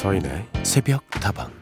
서인의 새벽다방.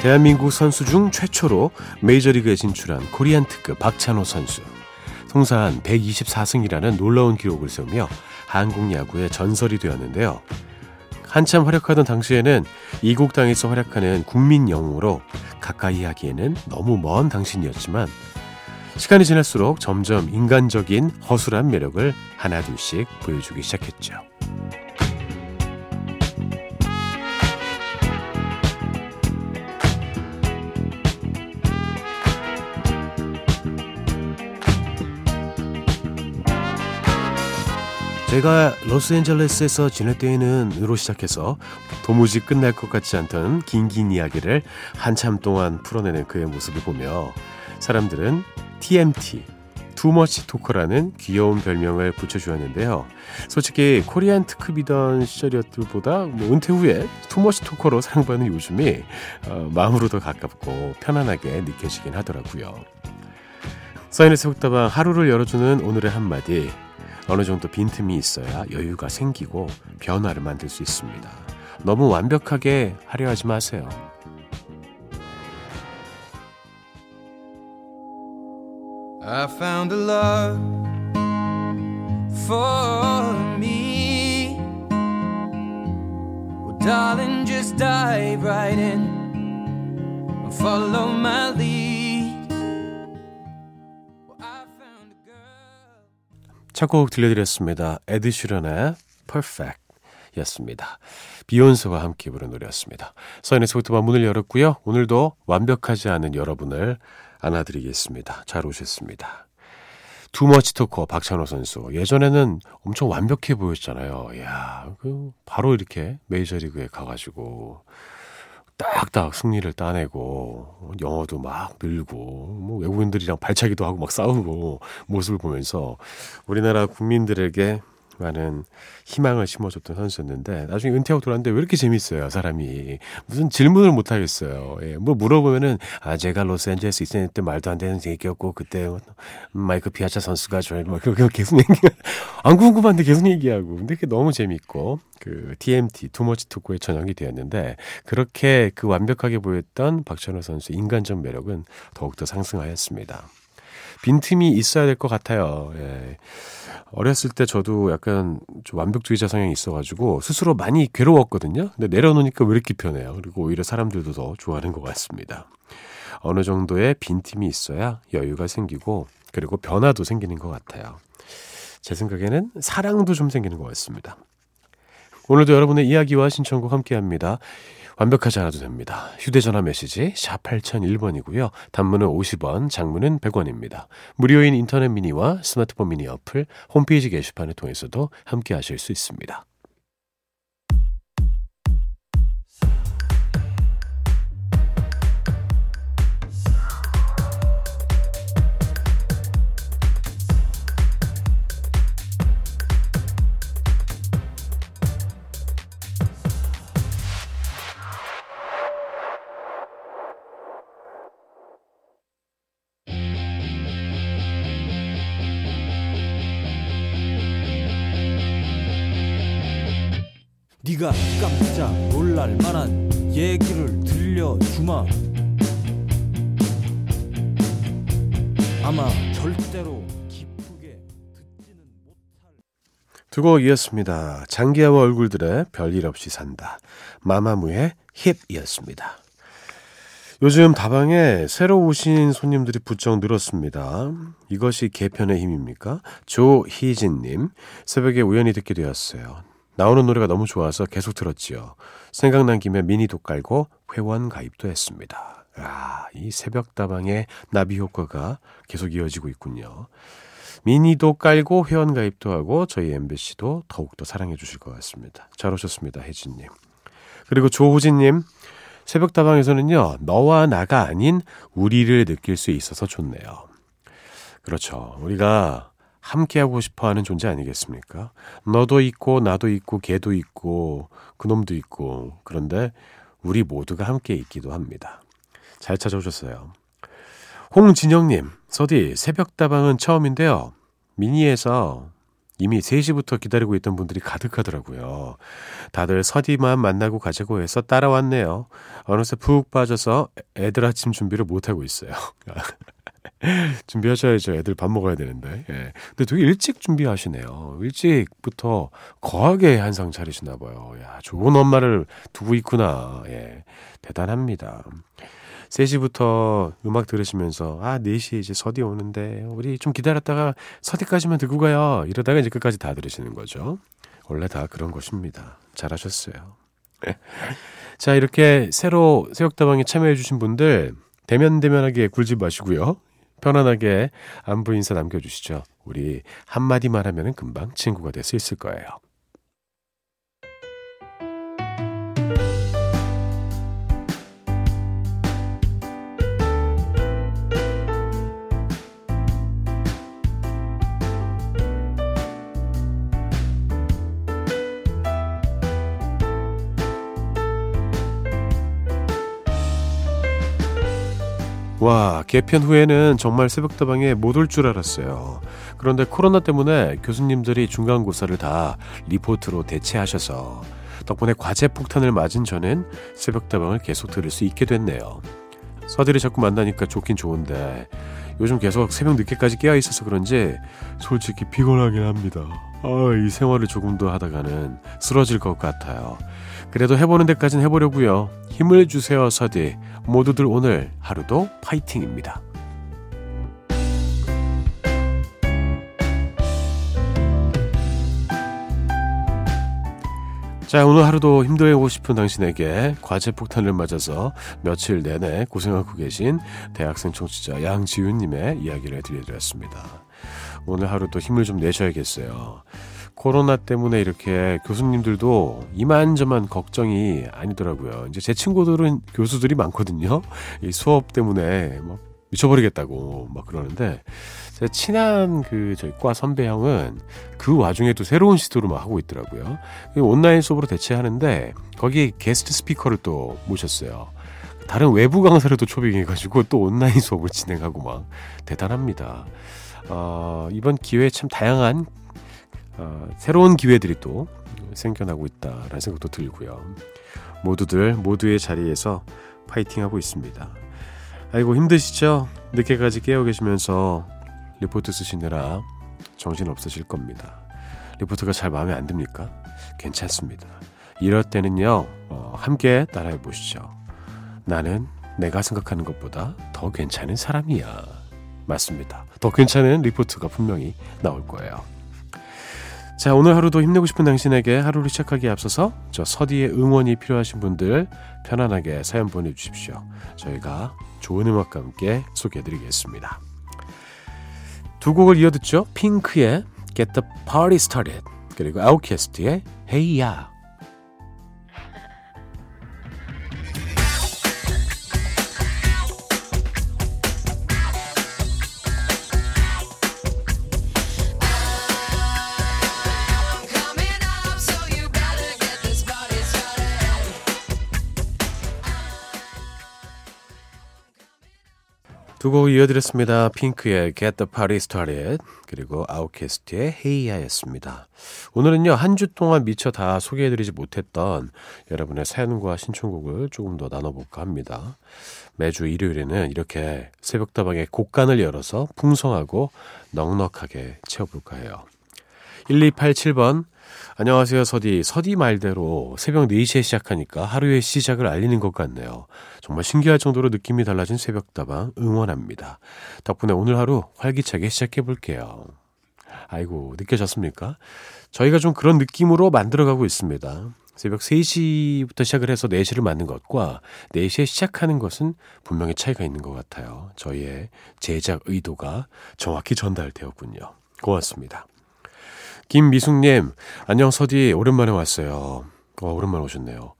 대한민국 선수 중 최초로 메이저리그에 진출한 코리안 특급 박찬호 선수. 통산 124승이라는 놀라운 기록을 세우며 한국 야구의 전설이 되었는데요. 한참 활약하던 당시에는 이국 땅에서 활약하는 국민 영웅으로 가까이 하기에는 너무 먼 당신이었지만 시간이 지날수록 점점 인간적인 허술한 매력을 하나둘씩 보여주기 시작했죠. 제가 로스앤젤레스에서 지낼 때에는으로 시작해서 도무지 끝날 것 같지 않던 긴긴 이야기를 한참 동안 풀어내는 그의 모습을 보며 사람들은 TMT, 투머치 토커라는 귀여운 별명을 붙여주었는데요. 솔직히 코리안 특급이던 시절이었을보다 은퇴 후에 투머치 토커로 사랑받는 요즘이 마음으로 더 가깝고 편안하게 느껴지긴 하더라고요. 서인의 새벽다방 하루를 열어주는 오늘의 한마디. 어느 정도 빈틈이 있어야 여유가 생기고 변화를 만들 수 있습니다. 너무 완벽하게 하려 하지 마세요. I found a love for me. Well, darling, just dive right in and follow my lead. 첫 곡 들려드렸습니다. 에드슈런의 Perfect 였습니다. 비욘세와 함께 부른 노래였습니다. 서인의 새벽다방 문을 열었고요. 오늘도 완벽하지 않은 여러분을 안아드리겠습니다. 잘 오셨습니다. 투머치 토커 박찬호 선수. 예전에는 엄청 완벽해 보였잖아요. 이야, 바로 이렇게 메이저리그에 가가지고 딱딱 승리를 따내고 영어도 막 늘고 뭐 외국인들이랑 발차기도 하고 막 싸우고 모습을 보면서 우리나라 국민들에게 많은 희망을 심어줬던 선수였는데 나중에 은퇴하고 돌아왔는데 왜 이렇게 재밌어요 사람이. 무슨 질문을 못하겠어요. 예, 뭐 물어보면은 아 제가 로스앤젤레스 있을 때 말도 안 되는 얘기였고 그때 마이크 피아차 선수가 저를 막 그렇게 계속 얘기가 안 궁금한데 계속 얘기하고 근데 그게 너무 재밌고 그 TMT 투머치 토크의 전형이 되었는데 그렇게 그 완벽하게 보였던 박찬호 선수의 인간적 매력은 더욱더 상승하였습니다. 빈틈이 있어야 될 것 같아요. 예. 어렸을 때 저도 약간 좀 완벽주의자 성향이 있어가지고 스스로 많이 괴로웠거든요. 근데 내려놓으니까 왜 이렇게 편해요. 그리고 오히려 사람들도 더 좋아하는 것 같습니다. 어느 정도의 빈틈이 있어야 여유가 생기고 그리고 변화도 생기는 것 같아요. 제 생각에는 사랑도 좀 생기는 것 같습니다. 오늘도 여러분의 이야기와 신청곡 함께합니다. 완벽하지 않아도 됩니다. 휴대전화 메시지 샵 8001번이고요. 단문은 50원, 장문은 100원입니다. 무료인 인터넷 미니와 스마트폰 미니 어플, 홈페이지 게시판을 통해서도 함께 하실 수 있습니다. 네가 깜짝 놀랄 만한 얘기를 들려주마. 아마 절대로 기쁘게 듣지는 못할. 두 곡 이었습니다. 장기하와 얼굴들의 별일 없이 산다. 마마무의 힙이었습니다. 요즘 다방에 새로 오신 손님들이 부쩍 늘었습니다. 이것이 개편의 힘입니까? 조희진님, 새벽에 우연히 듣게 되었어요. 나오는 노래가 너무 좋아서 계속 들었지요. 생각난 김에 미니도 깔고 회원 가입도 했습니다. 아, 이 새벽다방의 나비 효과가 계속 이어지고 있군요. 미니도 깔고 회원 가입도 하고 저희 MBC도 더욱더 사랑해 주실 것 같습니다. 잘 오셨습니다, 혜진님. 그리고 조호진님, 새벽다방에서는요. 너와 나가 아닌 우리를 느낄 수 있어서 좋네요. 그렇죠. 우리가 함께하고 싶어하는 존재 아니겠습니까? 너도 있고 나도 있고 걔도 있고 그놈도 있고 그런데 우리 모두가 함께 있기도 합니다. 잘 찾아오셨어요. 홍진영님, 서디, 새벽다방은 처음인데요. 미니에서 이미 3시부터 기다리고 있던 분들이 가득하더라고요. 다들 서디만 만나고 가자고 해서 따라왔네요. 어느새 푹 빠져서 애들 아침 준비를 못하고 있어요. 준비하셔야죠. 애들 밥 먹어야 되는데. 예. 근데 되게 일찍 준비하시네요. 일찍부터 거하게 한상 차리시나 봐요. 야, 좋은 엄마를 두고 있구나. 예. 대단합니다. 3시부터 음악 들으시면서, 아, 4시에 이제 서디 오는데, 우리 좀 기다렸다가 서디까지만 들고 가요. 이러다가 이제 끝까지 다 들으시는 거죠. 원래 다 그런 것입니다. 잘하셨어요. 자, 이렇게 새로 새벽다방에 참여해주신 분들, 대면대면하게 굴지 마시고요. 편안하게 안부 인사 남겨주시죠. 우리 한마디만 하면 금방 친구가 될 수 있을 거예요. 와, 개편 후에는 정말 새벽다방에 못 올 줄 알았어요. 그런데 코로나 때문에 교수님들이 중간고사를 다 리포트로 대체하셔서 덕분에 과제 폭탄을 맞은 저는 새벽다방을 계속 들을 수 있게 됐네요. 서들이 자꾸 만나니까 좋긴 좋은데 요즘 계속 새벽 늦게까지 깨어있어서 그런지 솔직히 피곤하긴 합니다. 이 생활을 조금 더 하다가는 쓰러질 것 같아요. 그래도 해보는 데까진 해보려고요. 힘을 주세요, 서디. 모두들 오늘 하루도 파이팅입니다. 자, 오늘 하루도 힘들고 싶은 당신에게 과제 폭탄을 맞아서 며칠 내내 고생하고 계신 대학생 청취자 양지윤님의 이야기를 들려드렸습니다. 오늘 하루도 힘을 좀 내셔야겠어요. 코로나 때문에 이렇게 교수님들도 이만저만 걱정이 아니더라고요. 이제 제 친구들은 교수들이 많거든요. 이 수업 때문에 막 미쳐버리겠다고 막 그러는데, 제 친한 그 저희 과 선배 형은 그 와중에도 새로운 시도를 막 하고 있더라고요. 온라인 수업으로 대체하는데 거기에 게스트 스피커를 또 모셨어요. 다른 외부 강사를 또 초빙해가지고 또 온라인 수업을 진행하고 막 대단합니다. 이번 기회에 참 다양한 새로운 기회들이 또 생겨나고 있다라는 생각도 들고요. 모두들 모두의 자리에서 파이팅하고 있습니다. 아이고, 힘드시죠? 늦게까지 깨어 계시면서 리포트 쓰시느라 정신 없으실 겁니다. 리포트가 잘 마음에 안 듭니까? 괜찮습니다. 이럴 때는요, 함께 따라해 보시죠. 나는 내가 생각하는 것보다 더 괜찮은 사람이야. 맞습니다. 더 괜찮은 리포트가 분명히 나올 거예요. 자, 오늘 하루도 힘내고 싶은 당신에게 하루를 시작하기에 앞서서 저 서디의 응원이 필요하신 분들 편안하게 사연 보내주십시오. 저희가 좋은 음악과 함께 소개해드리겠습니다. 두 곡을 이어듣죠. 핑크의 Get the Party Started, 그리고 아웃캐스트의 Hey Ya. 두 곡 이어드렸습니다. 핑크의 Get the Party Started, 그리고 아웃캐스트의 Hey Ya였습니다. 오늘은요, 한 주 동안 미처 다 소개해드리지 못했던 여러분의 사연과 신청곡을 조금 더 나눠볼까 합니다. 매주 일요일에는 이렇게 새벽다방의 곡간을 열어서 풍성하고 넉넉하게 채워볼까 해요. 1287번, 안녕하세요, 서디. 서디 말대로 새벽 4시에 시작하니까 하루의 시작을 알리는 것 같네요. 정말 신기할 정도로 느낌이 달라진 새벽다방 응원합니다. 덕분에 오늘 하루 활기차게 시작해볼게요. 아이고, 느껴졌습니까? 저희가 좀 그런 느낌으로 만들어가고 있습니다. 새벽 3시부터 시작을 해서 4시를 맞는 것과 4시에 시작하는 것은 분명히 차이가 있는 것 같아요. 저희의 제작 의도가 정확히 전달되었군요. 고맙습니다. 김미숙님, 안녕 서디, 오랜만에 왔어요. 오랜만에 오셨네요.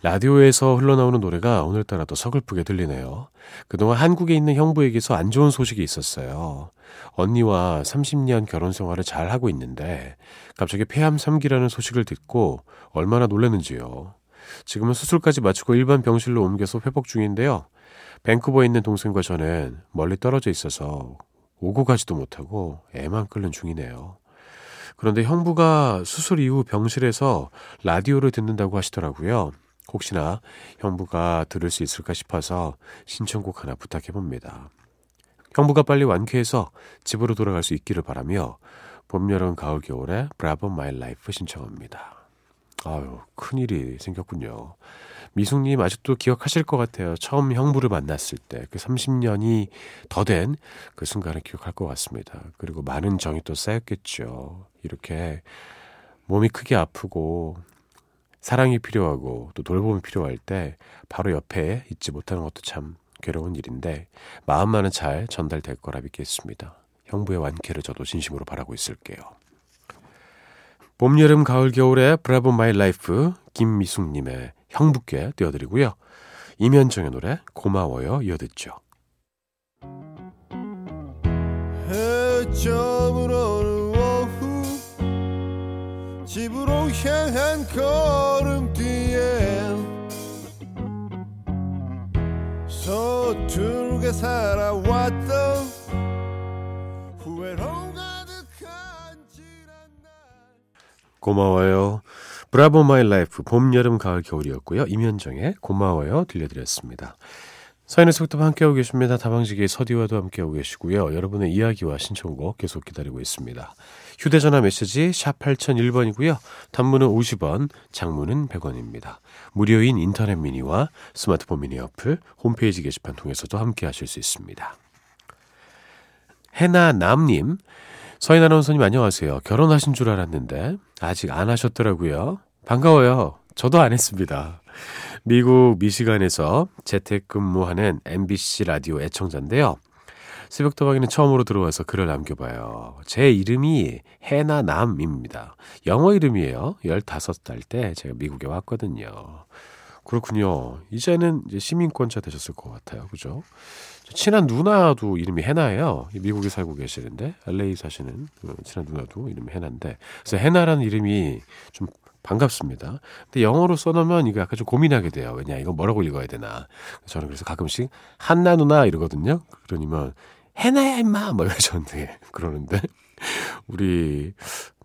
라디오에서 흘러나오는 노래가 오늘따라 더 서글프게 들리네요. 그동안 한국에 있는 형부에게서 안 좋은 소식이 있었어요. 언니와 30년 결혼 생활을 잘 하고 있는데 갑자기 폐암 3기라는 소식을 듣고 얼마나 놀랐는지요. 지금은 수술까지 마치고 일반 병실로 옮겨서 회복 중인데요. 밴쿠버에 있는 동생과 저는 멀리 떨어져 있어서 오고 가지도 못하고 애만 끓는 중이네요. 그런데 형부가 수술 이후 병실에서 라디오를 듣는다고 하시더라고요. 혹시나 형부가 들을 수 있을까 싶어서 신청곡 하나 부탁해봅니다. 형부가 빨리 완쾌해서 집으로 돌아갈 수 있기를 바라며 봄, 여름, 가을, 겨울에 브라보 마이 라이프 신청합니다. 아유, 큰일이 생겼군요. 미숙님 아직도 기억하실 것 같아요. 처음 형부를 만났을 때 그 30년이 더 된 그 순간을 기억할 것 같습니다. 그리고 많은 정이 또 쌓였겠죠. 이렇게 몸이 크게 아프고 사랑이 필요하고 또 돌봄이 필요할 때 바로 옆에 있지 못하는 것도 참 괴로운 일인데 마음만은 잘 전달될 거라 믿겠습니다. 형부의 완쾌를 저도 진심으로 바라고 있을게요. 봄, 여름, 가을, 겨울에 브라보 마이 라이프 김미숙님의 형부께 띄워드리고요. 임현정의 노래 고마워요 이어듣죠. 해점으로 오후 집으로 향한 걸음뒤에 서툴게 살아왔던 후회로 고마워요. 브라보 마이 라이프 봄, 여름, 가을, 겨울이었고요. 임현정의 고마워요 들려드렸습니다. 서인의 새벽다방 함께하고 계십니다. 다방지기의 서디와도 함께하고 계시고요. 여러분의 이야기와 신청곡 계속 기다리고 있습니다. 휴대전화 메시지 샵 8001번이고요. 단문은 50원, 장문은 100원입니다. 무료인 인터넷 미니와 스마트폰 미니 어플, 홈페이지 게시판 통해서도 함께하실 수 있습니다. 해나남님, 서인 아나운서님 안녕하세요. 결혼하신 줄 알았는데 아직 안 하셨더라고요. 반가워요. 저도 안 했습니다. 미국 미시간에서 재택근무하는 MBC 라디오 애청자인데요. 새벽다방에는 처음으로 들어와서 글을 남겨봐요. 제 이름이 해나남입니다. 영어 이름이에요. 15살 때 제가 미국에 왔거든요. 그렇군요. 이제는 이제 시민권자 되셨을 것 같아요. 그죠? 친한 누나도 이름이 해나예요. 미국에 살고 계시는데 LA 사시는 친한 누나도 이름이 해나인데 그래서 해나라는 이름이 좀 반갑습니다. 근데 영어로 써놓으면 이거 약간 좀 고민하게 돼요. 왜냐 이거 뭐라고 읽어야 되나. 저는 그래서 가끔씩 한나 누나 이러거든요. 그러면 해나야 임마 뭐 이러셨는데 그러는데 우리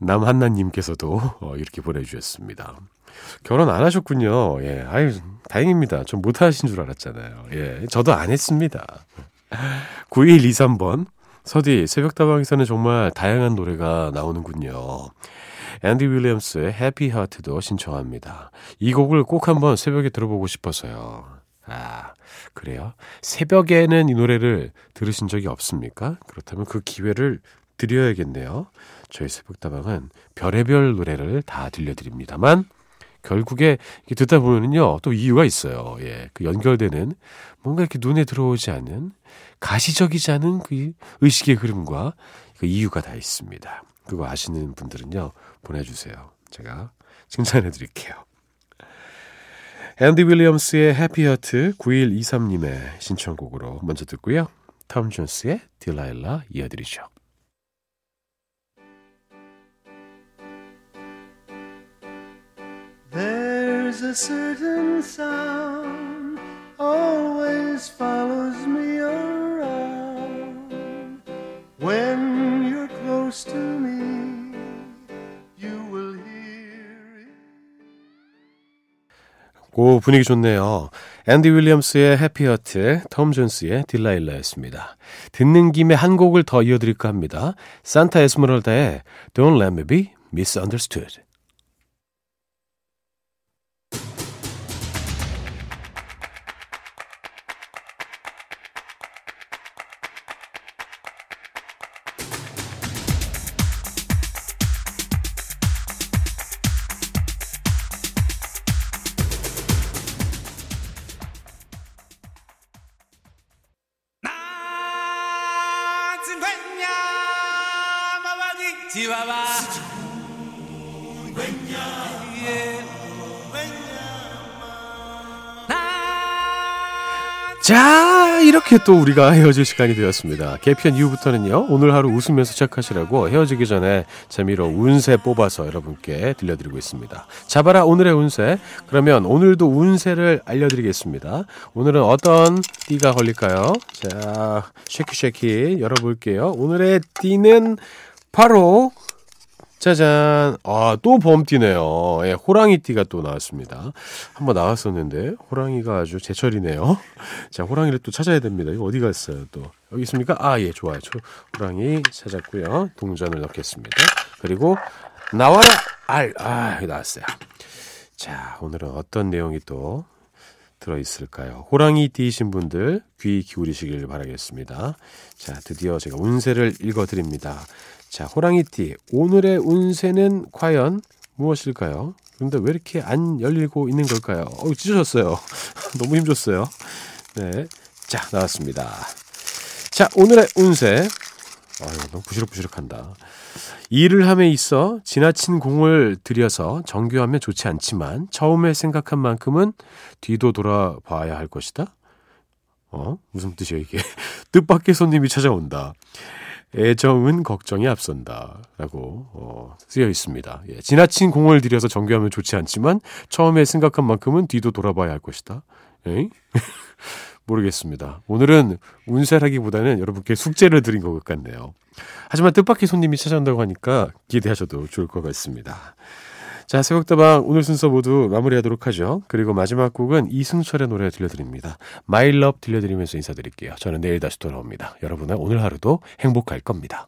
남한나님께서도 이렇게 보내주셨습니다. 결혼 안 하셨군요. 예, 아유 다행입니다. 전 못하신 줄 알았잖아요. 예, 저도 안 했습니다. 9123번 서디 새벽다방에서는 정말 다양한 노래가 나오는군요. 앤디 윌리엄스의 해피 하트도 신청합니다. 이 곡을 꼭 한번 새벽에 들어보고 싶어서요. 아, 그래요? 새벽에는 이 노래를 들으신 적이 없습니까? 그렇다면 그 기회를 드려야겠네요. 저희 새벽다방은 별의별 노래를 다 들려드립니다만 결국에 듣다 보면은요 또 이유가 있어요. 예, 그 연결되는 뭔가 이렇게 눈에 들어오지 않은 가시적이지 않은 그 의식의 흐름과 그 이유가 다 있습니다. 그거 아시는 분들은요 보내주세요. 제가 칭찬해드릴게요. 앤디 윌리엄스의 해피 하트 9123님의 신청곡으로 먼저 듣고요. 톰 존스의 딜라일라 이어드리죠. There's a certain sound always follows me around. When you're close to me, you will hear it. 오, 분위기 좋네요. 앤디 윌리엄스의 해피 하트, 톰 존스의 딜라일라였습니다. 듣는 김에 한 곡을 더 이어드릴까 합니다. 산타 에스메랄다의 Don't Let Me Be Misunderstood. 자, 이렇게 또 우리가 헤어질 시간이 되었습니다. 개편 이후부터는요, 오늘 하루 웃으면서 시작하시라고 헤어지기 전에 재미로 운세 뽑아서 여러분께 들려드리고 있습니다. 잡아라 오늘의 운세. 그러면 오늘도 운세를 알려드리겠습니다. 오늘은 어떤 띠가 걸릴까요? 자, 쉐키쉐키 열어볼게요. 오늘의 띠는 바로 짜잔. 아, 또 범띠네요. 예, 호랑이띠가 또 나왔습니다. 한번 나왔었는데 호랑이가 아주 제철이네요. 자, 호랑이를 또 찾아야 됩니다. 이거 어디 갔어요? 또 여기 있습니까? 아, 예, 좋아요. 호랑이 찾았고요. 동전을 넣겠습니다. 그리고 나와라 알. 아, 여기 나왔어요. 자, 오늘은 어떤 내용이 또 들어있을까요? 호랑이띠이신 분들 귀 기울이시길 바라겠습니다. 자, 드디어 제가 운세를 읽어드립니다. 자, 호랑이띠 오늘의 운세는 과연 무엇일까요? 그런데 왜 이렇게 안 열리고 있는 걸까요? 찢어졌어요. 너무 힘줬어요. 네, 자, 나왔습니다. 자, 오늘의 운세. 너무 부시럭부시럭한다. 일을 함에 있어 지나친 공을 들여서 정교하면 좋지 않지만 처음에 생각한 만큼은 뒤도 돌아봐야 할 것이다. 무슨 뜻이에요 이게? 뜻밖의 손님이 찾아온다. 애정은 걱정이 앞선다 라고 쓰여 있습니다. 예, 지나친 공을 들여서 정교하면 좋지 않지만 처음에 생각한 만큼은 뒤도 돌아봐야 할 것이다. 모르겠습니다. 오늘은 운세라기보다는 여러분께 숙제를 드린 것 같네요. 하지만 뜻밖의 손님이 찾아온다고 하니까 기대하셔도 좋을 것 같습니다. 자, 새벽다방 오늘 순서 모두 마무리하도록 하죠. 그리고 마지막 곡은 이승철의 노래 들려드립니다. My Love 들려드리면서 인사드릴게요. 저는 내일 다시 돌아옵니다. 여러분의 오늘 하루도 행복할 겁니다.